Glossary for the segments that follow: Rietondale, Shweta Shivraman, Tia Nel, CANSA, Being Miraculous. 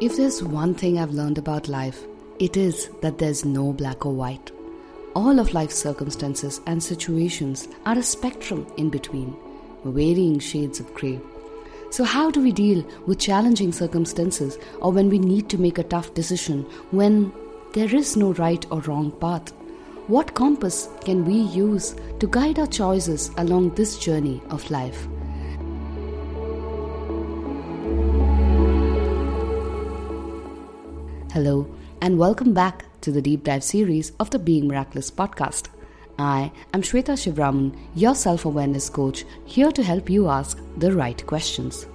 If there's one thing I've learned about life, it is that there's no black or white. All of life's circumstances and situations are a spectrum in between, varying shades of grey. So how do we deal with challenging circumstances or when we need to make a tough decision when there is no right or wrong path? What compass can we use to guide our choices along this journey of life? Hello and welcome back to the Deep Dive series of the Being Miraculous podcast. I am Shweta Shivraman, your self-awareness coach, here to help you ask the right questions.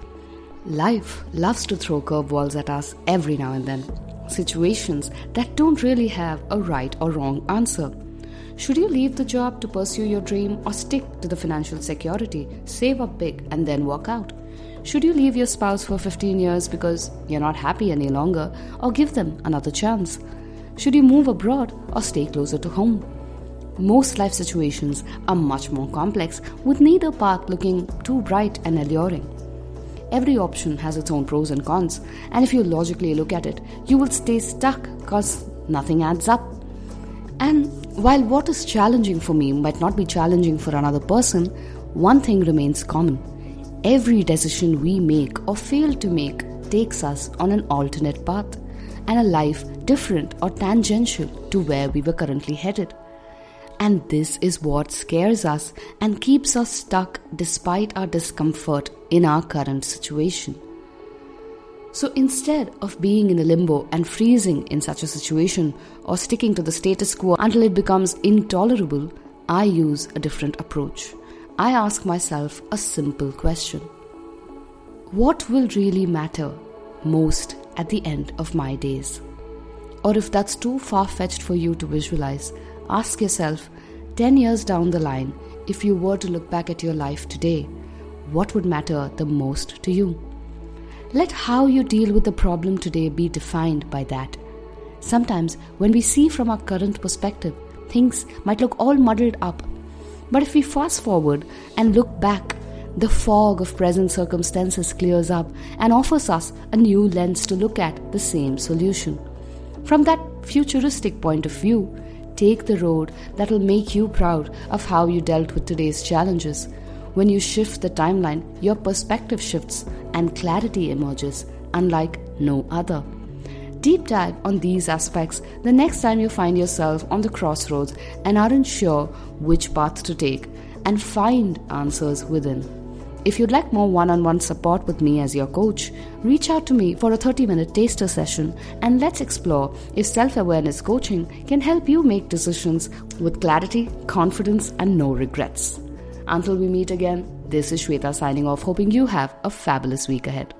Life loves to throw curveballs at us every now and then. Situations that don't really have a right or wrong answer. Should you leave the job to pursue your dream or stick to the financial security, save up big and then walk out? Should you leave your spouse for 15 years because you're not happy any longer or give them another chance? Should you move abroad or stay closer to home? Most life situations are much more complex, with neither path looking too bright and alluring. Every option has its own pros and cons, and if you logically look at it, you will stay stuck because nothing adds up. And while what is challenging for me might not be challenging for another person, one thing remains common. Every decision we make or fail to make takes us on an alternate path and a life different or tangential to where we were currently headed. And this is what scares us and keeps us stuck despite our discomfort in our current situation. So instead of being in a limbo and freezing in such a situation or sticking to the status quo until it becomes intolerable, I use a different approach. I ask myself a simple question. What will really matter most at the end of my days? Or if that's too far-fetched for you to visualize, ask yourself, 10 years down the line, if you were to look back at your life today, what would matter the most to you? Let how you deal with the problem today be defined by that. Sometimes, when we see from our current perspective, things might look all muddled up. But if we fast forward and look back, the fog of present circumstances clears up and offers us a new lens to look at the same solution. From that futuristic point of view, take the road that will make you proud of how you dealt with today's challenges. When you shift the timeline, your perspective shifts and clarity emerges, unlike no other. Deep dive on these aspects the next time you find yourself on the crossroads and aren't sure which path to take, and find answers within. If you'd like more one-on-one support with me as your coach, reach out to me for a 30-minute taster session and let's explore if self-awareness coaching can help you make decisions with clarity, confidence, and no regrets. Until we meet again, this is Shweta signing off, hoping you have a fabulous week ahead.